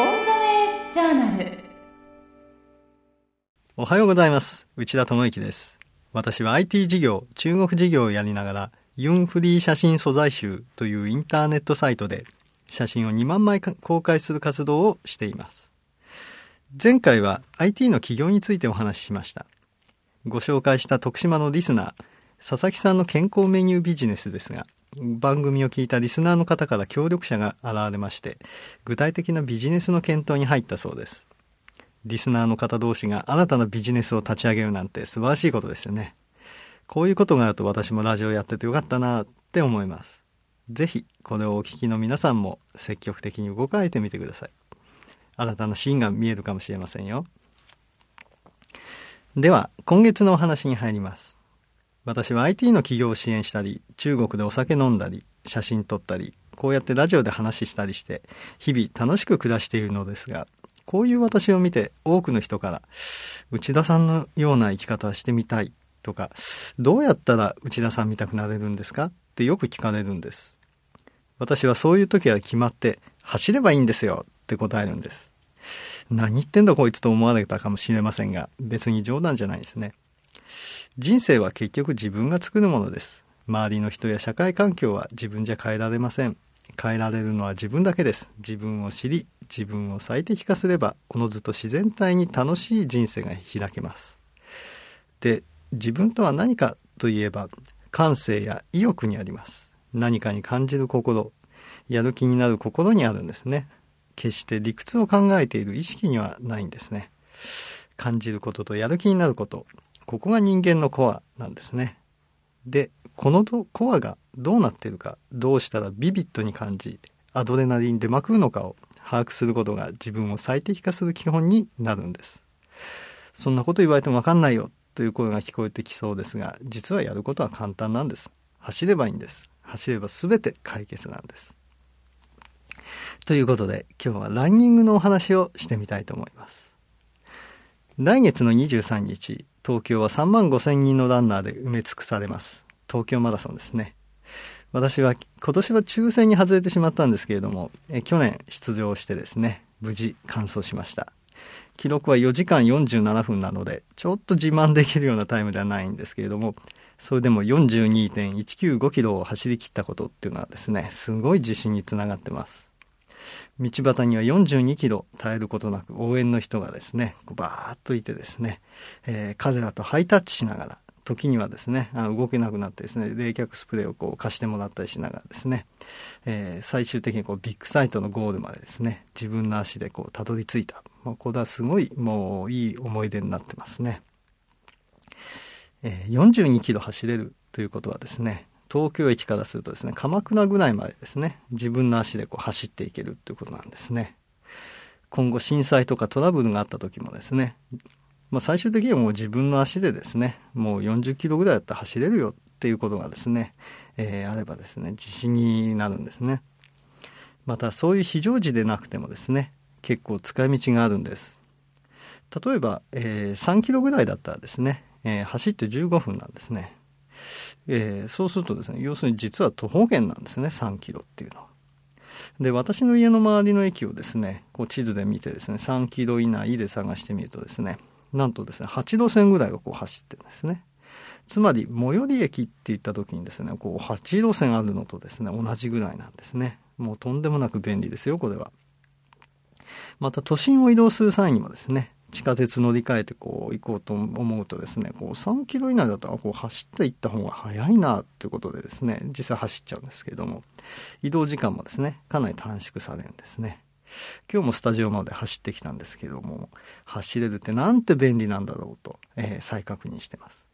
オンザウェイジャーナル。おはようございます。内田智之です。私は IT 事業、中国事業をやりながらユンフリー写真素材集というインターネットサイトで写真を2万枚公開する活動をしています。前回は IT の起業についてお話ししました。ご紹介した徳島のリスナー佐々木さんの健康メニュービジネスですが、番組を聞いたリスナーの方から協力者が現れまして、具体的なビジネスの検討に入ったそうです。リスナーの方同士が新たなビジネスを立ち上げるなんて素晴らしいことですよね。こういうことがあると私もラジオやっててよかったなって思います。ぜひこれをお聞きの皆さんも積極的に動かれてみてください。新たなシーンが見えるかもしれませんよ。では今月のお話に入ります。私は IT の企業を支援したり、中国でお酒飲んだり、写真撮ったり、こうやってラジオで話したりして日々楽しく暮らしているのですが、こういう私を見て多くの人から内田さんのような生き方してみたいとか、どうやったら内田さんみたくなれるんですかってよく聞かれるんです。私はそういう時は決まって走ればいいんですよって答えるんです。何言ってんだこいつと思われたかもしれませんが、別に冗談じゃないですね。人生は結局自分が作るものです。周りの人や社会環境は自分じゃ変えられません。変えられるのは自分だけです。自分を知り、自分を最適化すればおのずと自然体に楽しい人生が開けます。で、自分とは何かといえば感性や意欲にあります。何かに感じる心、やる気になる心にあるんですね。決して理屈を考えている意識にはないんですね。感じることとやる気になること、ここが人間のコアなんですね。で、このコアがどうなっているか、どうしたらビビッドに感じアドレナリン出まくるのかを把握することが自分を最適化する基本になるんです。そんなこと言われても分かんないよという声が聞こえてきそうですが、実はやることは簡単なんです。走ればいいんです。走れば全て解決なんです。ということで今日はランニングのお話をしてみたいと思います。来月の23日東京は3万5000人のランナーで埋め尽くされます。東京マラソンですね。私は今年は抽選に外れてしまったんですけれども、去年出場してですね、無事完走しました。記録は4時間47分なのでちょっと自慢できるようなタイムではないんですけれども、それでも 42.195 キロを走り切ったことっていうのはですね、すごい自信につながってます。道端には42キロ耐えることなく応援の人がですねバーッといてですね、彼らとハイタッチしながら、時にはですね動けなくなってですね冷却スプレーをこう貸してもらったりしながらですね、最終的にこうビッグサイトのゴールまでですね自分の足でこうたどり着いた、これはすごいもういい思い出になってますね。42キロ走れるということはですね、東京駅からするとですね鎌倉ぐらいまでですね自分の足でこう走っていけるということなんですね。今後震災とかトラブルがあった時もですね、最終的にはもう自分の足でですねもう40キロぐらいだったら走れるよっていうことがですね、あればですね自信になるんですね。またそういう非常時でなくてもですね結構使い道があるんです。例えば、3キロぐらいだったらですね、走って15分なんですね。そうするとですね、要するに実は徒歩圏なんですね、3キロっていうのは。で、私の家の周りの駅をですねこう地図で見てですね3キロ以内で探してみるとですね、なんとですね8路線ぐらいがこう走ってるんですね。つまり最寄り駅っていった時にですねこう8路線あるのとですね同じぐらいなんですね。もうとんでもなく便利ですよ、これは。また都心を移動する際にもですね地下鉄乗り換えてこう行こうと思うとですねこう3キロ以内だとこう走っていった方が早いなということでですね実際走っちゃうんですけれども、移動時間もですねかなり短縮されるんですね。今日もスタジオまで走ってきたんですけれども、走れるってなんて便利なんだろうと、再確認してます。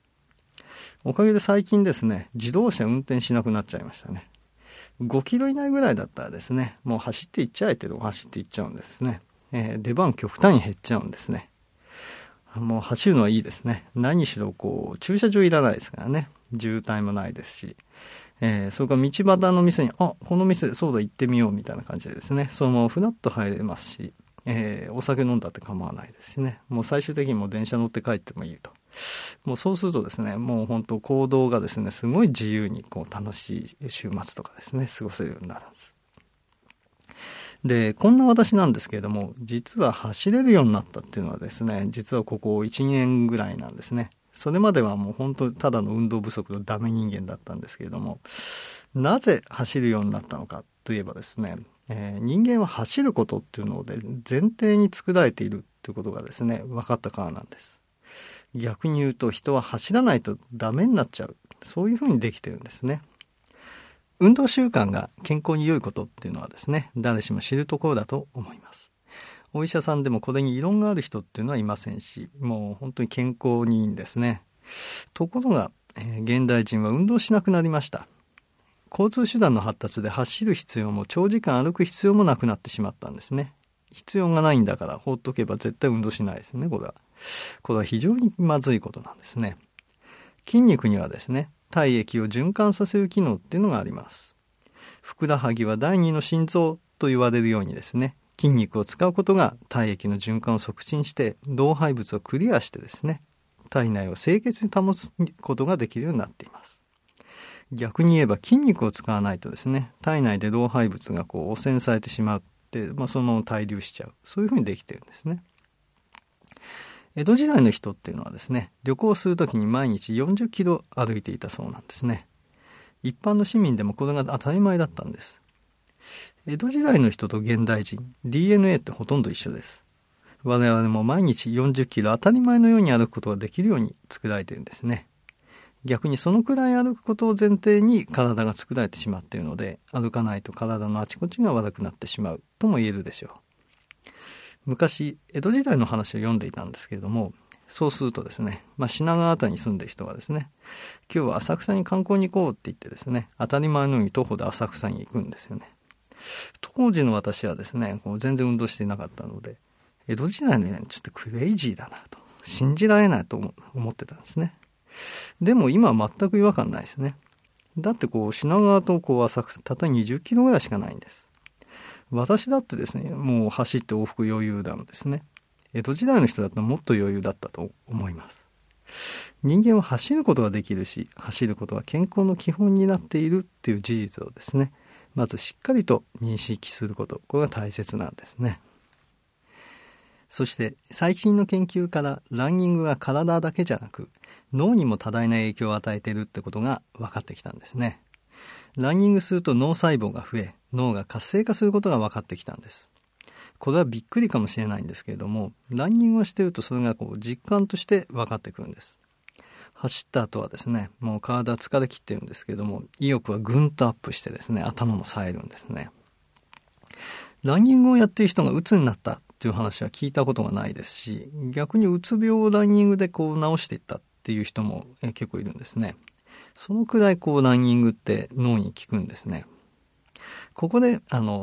おかげで最近ですね自動車運転しなくなっちゃいましたね。5キロ以内ぐらいだったらですねもう走っていっちゃえって走っていっちゃうんですね。出番極端に減っちゃうんですね。もう走るのはいいですね。何しろこう駐車場いらないですからね、渋滞もないですし、それから道端の店にこの店そうだ行ってみようみたいな感じでですねそのままふらっと入れますし、お酒飲んだって構わないですしね、もう最終的にもう電車乗って帰ってもいいと。もうそうするとですねもう本当行動がですねすごい自由にこう楽しい週末とかですね過ごせるようになるんです。でこんな私なんですけれども、実は走れるようになったっていうのはですね、実はここ 1,2 年ぐらいなんですね。それまではもう本当にただの運動不足のダメ人間だったんですけれども、なぜ走るようになったのかといえばですね、人間は走ることっていうので前提に作られているということがですね分かったからなんです。逆に言うと人は走らないとダメになっちゃう、そういうふうにできてるんですね。運動習慣が健康に良いことっていうのはですね誰しも知るところだと思います。お医者さんでもこれに異論がある人っていうのはいませんし、もう本当に健康にいいんですね。ところが、現代人は運動しなくなりました。交通手段の発達で走る必要も長時間歩く必要もなくなってしまったんですね。必要がないんだから放っておけば絶対運動しないですね。これは非常にまずいことなんですね。筋肉にはですね体液を循環させる機能っていうのがあります。ふくらはぎは第二の心臓と言われるようにですね、筋肉を使うことが体液の循環を促進して老廃物をクリアしてですね体内を清潔に保つことができるようになっています。逆に言えば筋肉を使わないとですね体内で老廃物が汚染されてしまって、そのまま滞留しちゃう、そういうふうにできてるんですね。江戸時代の人っていうのはですね旅行するときに毎日40キロ歩いていたそうなんですね。一般の市民でもこれが当たり前だったんです。江戸時代の人と現代人 DNA ってほとんど一緒です。我々も毎日40キロ当たり前のように歩くことができるように作られているんですね。逆にそのくらい歩くことを前提に体が作られてしまっているので、歩かないと体のあちこちが悪くなってしまうとも言えるでしょう。昔江戸時代の話を読んでいたんですけれども、そうするとですね、品川あたりに住んでいる人がですね今日は浅草に観光に行こうって言ってですね当たり前のように徒歩で浅草に行くんですよね。当時の私はですね全然運動していなかったので、江戸時代のようにちょっとクレイジーだなと信じられないと思ってたんですね。でも今は全く違和感ないですね。だって品川と浅草たった20キロぐらいしかないんです。私だってですねもう走って往復余裕なんですね。江戸時代の人だともっと余裕だったと思います。人間は走ることができるし、走ることが健康の基本になっているっていう事実をですねまずしっかりと認識すること、これが大切なんですね。そして最新の研究からランニングが体だけじゃなく脳にも多大な影響を与えているってことが分かってきたんですね。ランニングすると脳細胞が増え脳が活性化することが分かってきたんです。これはびっくりかもしれないんですけれども、ランニングをしているとそれが実感として分かってくるんです。走った後はですねもう体疲れ切ってるんですけれども、意欲はぐんとアップしてですね頭も冴えるんですね。ランニングをやっている人が鬱になったっていう話は聞いたことがないですし、逆にうつ病をランニングで治していったっていう人も結構いるんですね。そのくらいランニングって脳に効くんですね。ここで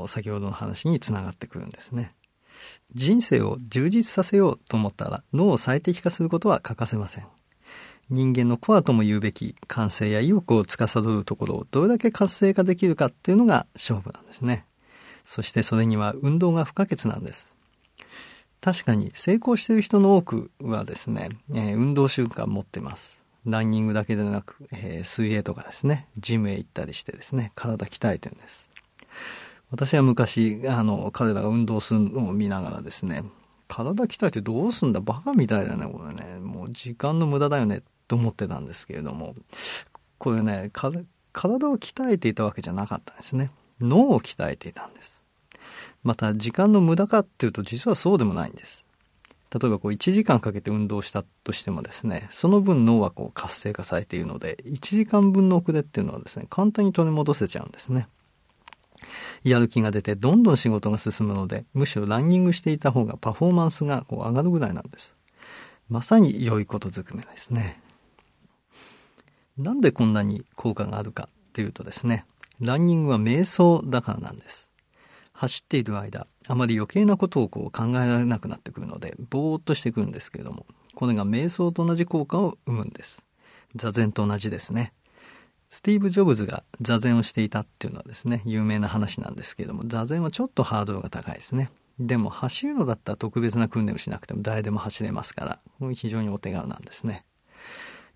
先ほどの話につながってくるんですね。人生を充実させようと思ったら脳を最適化することは欠かせません。人間のコアとも言うべき感性や意欲を司るところをどれだけ活性化できるかっていうのが勝負なんですね。そしてそれには運動が不可欠なんです。確かに成功している人の多くはですね、運動習慣を持ってます。ランニングだけでなく、水泳とかですねジムへ行ったりしてですね体鍛えてるんです。私は昔彼らが運動するのを見ながらですね、体鍛えてどうすんだバカみたいだねこれね、もう時間の無駄だよねと思ってたんですけれども、これね体を鍛えていたわけじゃなかったんですね。脳を鍛えていたんです。また時間の無駄かっていうと実はそうでもないんです。例えば1時間かけて運動したとしてもですね、その分脳は活性化されているので1時間分の遅れっていうのはですね簡単に取り戻せちゃうんですね。やる気が出てどんどん仕事が進むので、むしろランニングしていた方がパフォーマンスが上がるぐらいなんです。まさに良いことずくめですね。なんでこんなに効果があるかっていうとですね、ランニングは瞑想だからなんです。走っている間あまり余計なことを考えられなくなってくるのでぼーっとしてくるんですけれども、これが瞑想と同じ効果を生むんです。座禅と同じですね。スティーブ・ジョブズが座禅をしていたっていうのはですね有名な話なんですけれども、座禅はちょっとハードルが高いですね。でも走るのだったら特別な訓練をしなくても誰でも走れますから、非常にお手軽なんですね。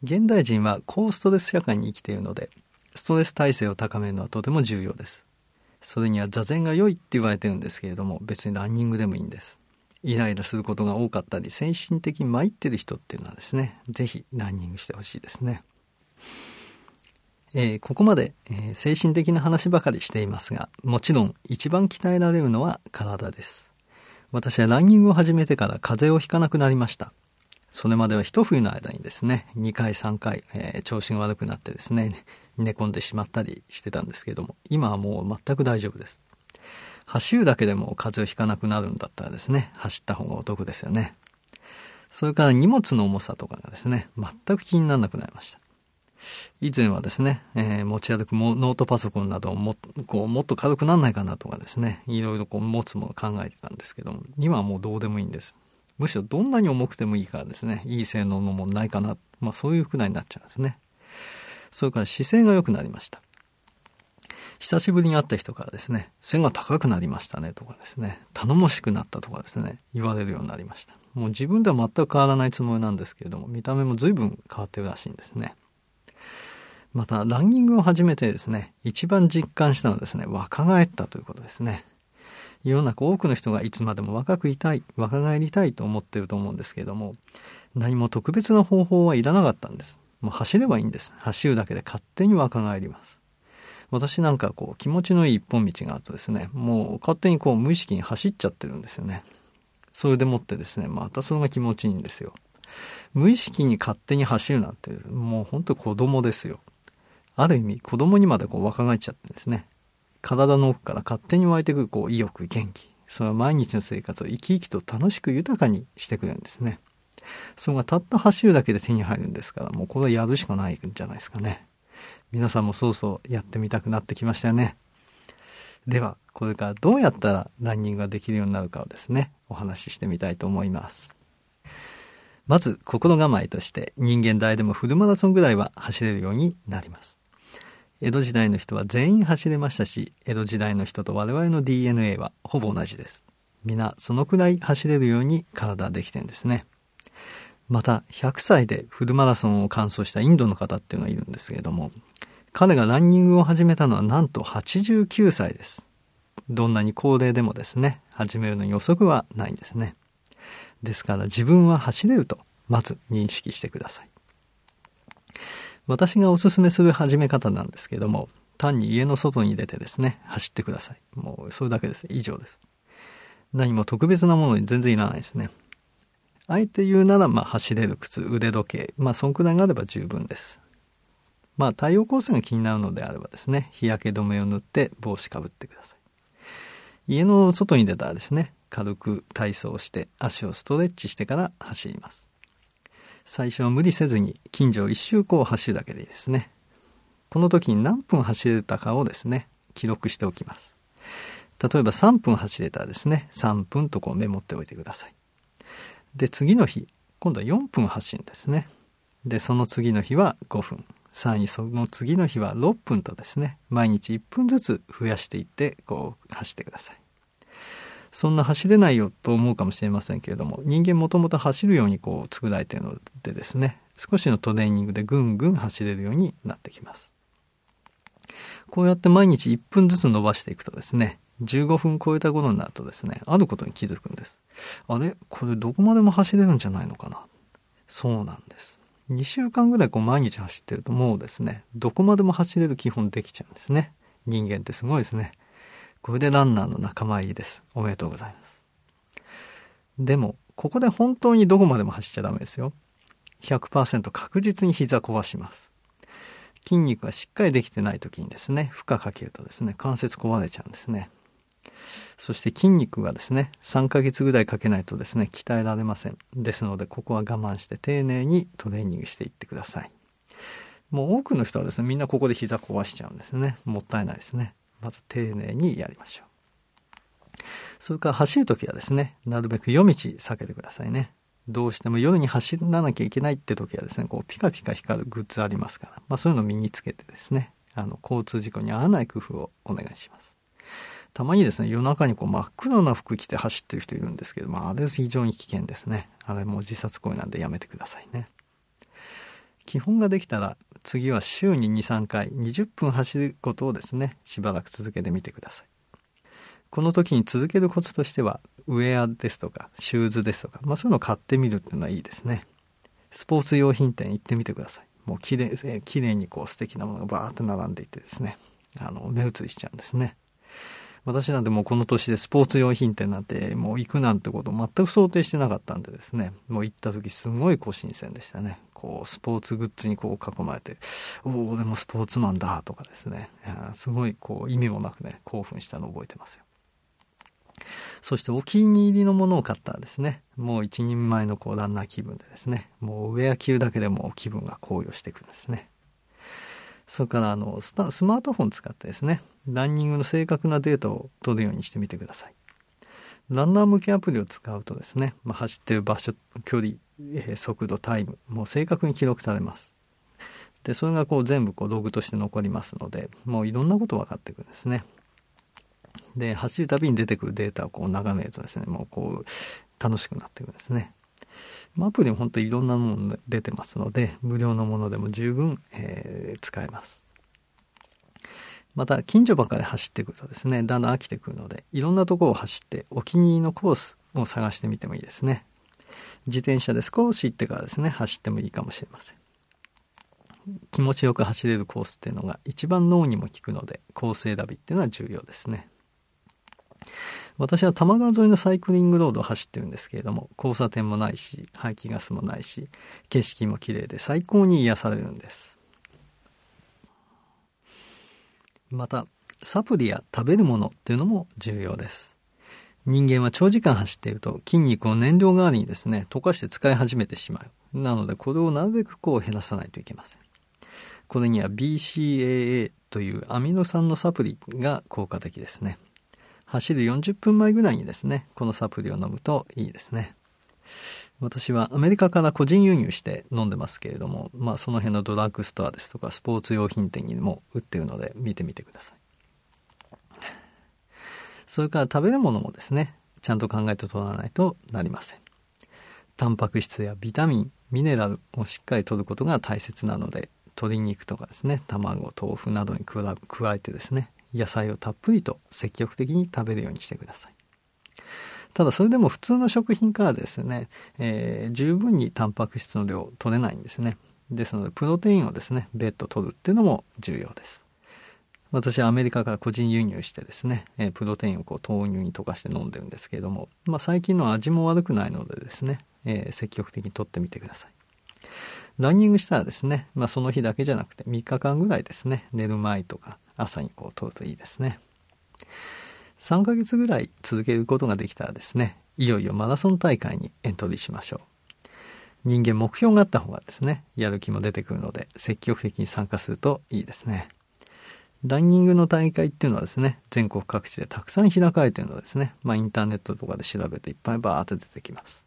現代人は高ストレス社会に生きているのでストレス耐性を高めるのはとても重要です。それには座禅が良いって言われてるんですけれども、別にランニングでもいいんです。イライラすることが多かったり精神的に参ってる人っていうのはですね、ぜひランニングしてほしいですね。ここまで、精神的な話ばかりしていますが、もちろん一番鍛えられるのは体です。私はランニングを始めてから風邪をひかなくなりました。それまでは一冬の間にですね、2回3回、調子が悪くなってですね、寝込んでしまったりしてたんですけども、今はもう全く大丈夫です。走るだけでも風邪をひかなくなるんだったらですね、走った方がお得ですよね。それから荷物の重さとかがですね、全く気にならなくなりました。以前はですね、持ち歩くノートパソコンなどを もっと軽くなんないかなとかですね、いろいろ持つもの考えてたんですけども、今はもうどうでもいいんです。むしろどんなに重くてもいいからですね、いい性能のものないかな、そういうくらいになっちゃうんですね。それから姿勢が良くなりました。久しぶりに会った人からですね、背が高くなりましたねとかですね、頼もしくなったとかですね、言われるようになりました。もう自分では全く変わらないつもりなんですけれども、見た目も随分変わってるらしいんですね。またランニングを始めてですね、一番実感したのはですね、若返ったということですね。世の中多くの人がいつまでも若くいたい、若返りたいと思っていると思うんですけれども、何も特別な方法はいらなかったんです。もう走ればいいんです。走るだけで勝手に若返ります。私なんか気持ちのいい一本道があるとですね、もう勝手に無意識に走っちゃってるんですよね。それでもってですね、またそれが気持ちいいんですよ。無意識に勝手に走るなんて、もう本当子供ですよ。ある意味子供にまで若返っちゃってですね、体の奥から勝手に湧いてくる意欲、元気、それは毎日の生活を生き生きと楽しく豊かにしてくれるんですね。それがたった走るだけで手に入るんですから、もうこれはやるしかないんじゃないですかね。皆さんもそうそうやってみたくなってきましたよね。ではこれからどうやったらランニングができるようになるかをですね、お話ししてみたいと思います。まず心構えとして、人間誰でもフルマラソンぐらいは走れるようになります。江戸時代の人は全員走れましたし、江戸時代の人と我々の DNA はほぼ同じです。みんなそのくらい走れるように体はできてるんですね。また100歳でフルマラソンを完走したインドの方っていうのがいるんですけれども、彼がランニングを始めたのはなんと89歳です。どんなに高齢でもですね、始めるのに遅くはないんですね。ですから自分は走れるとまず認識してください。私がおすすめする始め方なんですけども、単に家の外に出てですね、走ってください。もうそれだけです。以上です。何も特別なものに全然いらないですね。あえて言うなら、走れる靴、腕時計、そんくらいがあれば十分です。太陽光線が気になるのであればですね、日焼け止めを塗って帽子かぶってください。家の外に出たらですね、軽く体操をして足をストレッチしてから走ります。最初は無理せずに近所を一周走るだけでいいですね。この時に何分走れたかをですね、記録しておきます。例えば3分走れたらですね、3分とメモっておいてください。で、次の日、今度は4分走るんですね。で、その次の日は5分、さらにその次の日は6分とですね、毎日1分ずつ増やしていって、走ってください。そんな走れないよと思うかもしれませんけれども、人間もともと走るように作られているのでですね、少しのトレーニングでぐんぐん走れるようになってきます。こうやって毎日1分ずつ伸ばしていくとですね、15分超えた頃になるとですね、あることに気づくんです。あれ、これどこまでも走れるんじゃないのかな。そうなんです。2週間ぐらい毎日走ってると、もうですね、どこまでも走れる基本できちゃうんですね。人間ってすごいですね。これでランナーの仲間入りです。おめでとうございます。でもここで本当にどこまでも走っちゃダメですよ。 100% 確実に膝壊します。筋肉がしっかりできてない時にですね、負荷かけるとですね、関節壊れちゃうんですね。そして筋肉がですね、3ヶ月ぐらいかけないとですね、鍛えられません。ですのでここは我慢して丁寧にトレーニングしていってください。もう多くの人はですね、みんなここで膝壊しちゃうんですね。もったいないですね。まず丁寧にやりましょう。それから走るときはですね、なるべく夜道避けてくださいね。どうしても夜に走らなきゃいけないってときはですね、ピカピカ光るグッズありますから、そういうのを身につけてですね、交通事故に遭わない工夫をお願いします。たまにですね、夜中に真っ黒な服着て走ってる人いるんですけど、あれ非常に危険ですね。あれもう自殺行為なんでやめてくださいね。基本ができたら、次は週に 2,3 回20分走ることをですね、しばらく続けてみてください。この時に続けるコツとしてはウェアですとかシューズですとか、そういうのを買ってみるっていうのはいいですね。スポーツ用品店行ってみてください。もうきれいにこう素敵なものがバーッと並んでいてですね、目移りしちゃうんですね。私なんてもうこの年でスポーツ用品店なんてもう行くなんてことを全く想定してなかったんでですね、もう行った時すごい新鮮でしたね。こうスポーツグッズにこう囲まれて、おお俺もスポーツマンだとかですね、すごい意味もなくね興奮したのを覚えてますよ。そしてお気に入りのものを買ったらですね、もう一人前のランナー気分でですね、もうウェア着だけでも気分が高揚してくるんですね。それからスマートフォン使ってですね、ランニングの正確なデータを取るようにしてみてください。ランナー向けアプリを使うとですね、走っている場所、距離、速度、タイム、もう正確に記録されます。で、それが全部ログとして残りますので、もういろんなこと分かってくるんですね。で、走るたびに出てくるデータを眺めるとですね、もう楽しくなってくるんですね。アプリも本当にいろんなものが出てますので、無料のものでも十分、使えます。また近所ばかり走ってくるとですね、だんだん飽きてくるので、いろんなところを走ってお気に入りのコースを探してみてもいいですね。自転車で少し行ってからですね走ってもいいかもしれません。気持ちよく走れるコースっていうのが一番脳にも効くので、コース選びっていうのは重要ですね。私は多摩川沿いのサイクリングロードを走ってるんですけれども、交差点もないし排気ガスもないし景色も綺麗で最高に癒されるんです。またサプリや食べるものっていうのも重要です。人間は長時間走っていると筋肉を燃料代わりにですね溶かして使い始めてしまう。なのでこれをなるべく減らさないといけません。これには BCAA というアミノ酸のサプリが効果的ですね。走る40分前ぐらいにですね、このサプリを飲むといいですね。私はアメリカから個人輸入して飲んでますけれども、その辺のドラッグストアですとかスポーツ用品店にも売っているので見てみてください。それから食べるものもですね、ちゃんと考えて取らないとなりません。タンパク質やビタミン、ミネラルをしっかり取ることが大切なので、鶏肉とかですね、卵、豆腐などに加えてですね、野菜をたっぷりと積極的に食べるようにしてください。ただそれでも普通の食品からですね、十分にタンパク質の量を取れないんですね。ですのでプロテインをですね別途取るっていうのも重要です。私はアメリカから個人輸入してですね、プロテインを豆乳に溶かして飲んでるんですけれども、最近の味も悪くないのでですね、積極的に取ってみてください。ランニングしたらですね、その日だけじゃなくて3日間ぐらいですね、寝る前とか朝に取るといいですね。3ヶ月ぐらい続けることができたらですね、いよいよマラソン大会にエントリーしましょう。人間目標があった方がですね、やる気も出てくるので積極的に参加するといいですね。ランニングの大会っていうのはですね、全国各地でたくさん開かれているのでですね、インターネットとかで調べていっぱいバーって出てきます。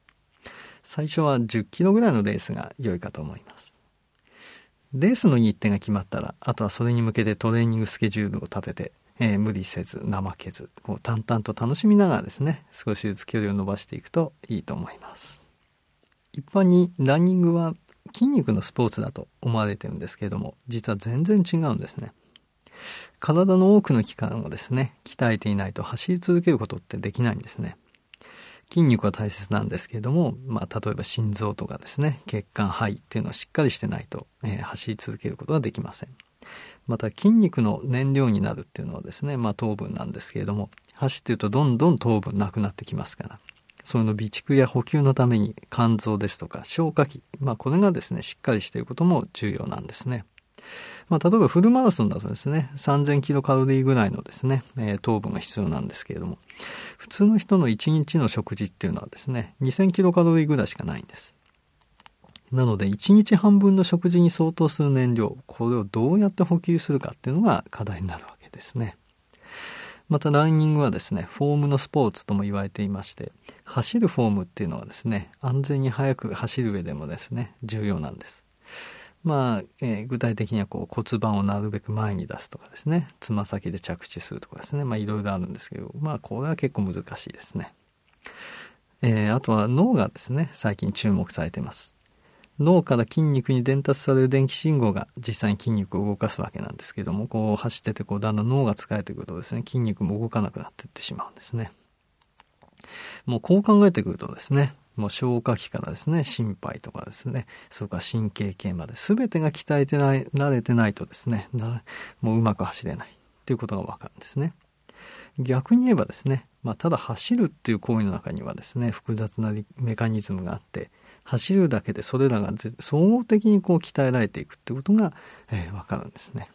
最初は10キロぐらいのレースが良いかと思います。レースの日程が決まったら、あとはそれに向けてトレーニングスケジュールを立てて、無理せず怠けず淡々と楽しみながらですね、少しずつ距離を伸ばしていくといいと思います。一般にランニングは筋肉のスポーツだと思われてるんですけれども、実は全然違うんですね。体の多くの器官をですね鍛えていないと走り続けることってできないんですね。筋肉は大切なんですけれども、例えば心臓とかですね、血管、肺っていうのをしっかりしてないと、走り続けることができません。また筋肉の燃料になるっていうのはですね、糖分なんですけれども、走ってるとどんどん糖分なくなってきますから、それの備蓄や補給のために肝臓ですとか消化器、これがですねしっかりしていることも重要なんですね。例えばフルマラソンだとですね3000キロカロリーぐらいのですね、糖分が必要なんですけれども、普通の人の1日の食事っていうのはですね2000キロカロリーぐらいしかないんです。なので1日半分の食事に相当する燃料、これをどうやって補給するかっていうのが課題になるわけですね。またランニングはですねフォームのスポーツとも言われていまして、走るフォームっていうのはですね安全に速く走る上でもですね重要なんです。具体的には骨盤をなるべく前に出すとかですね、つま先で着地するとかですね、いろいろあるんですけど、これは結構難しいですね。あとは脳がですね最近注目されています。脳から筋肉に伝達される電気信号が実際に筋肉を動かすわけなんですけども、こう走っててだんだん脳が疲れてくるとですね、筋肉も動かなくなっていってしまうんですね。もうこう考えてくるとですね、もう消化器からですね、心肺とかですね、それから神経系まで全てが鍛えてない、慣れてないとですね、もううまく走れないということがわかるんですね。逆に言えばですね、ただ走るっていう行為の中にはですね、複雑なメカニズムがあって、走るだけでそれらが総合的に鍛えられていくっていうことが、わかるんですね。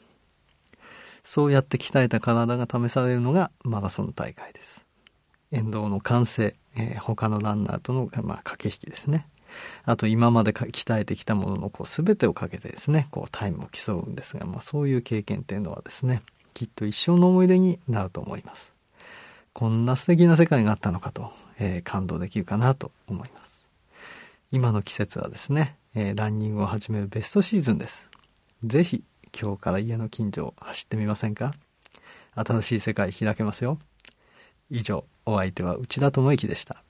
そうやって鍛えた体が試されるのがマラソン大会です。沿道の歓声、他のランナーとの、駆け引きですね。あと今まで鍛えてきたものの全てをかけてですね、タイムを競うんですが、そういう経験っていうのはですね、きっと一生の思い出になると思います。こんな素敵な世界があったのかと、感動できるかなと思います。今の季節はですね、ランニングを始めるベストシーズンです。ぜひ今日から家の近所を走ってみませんか。新しい世界開けますよ。以上、お相手は内田智之でした。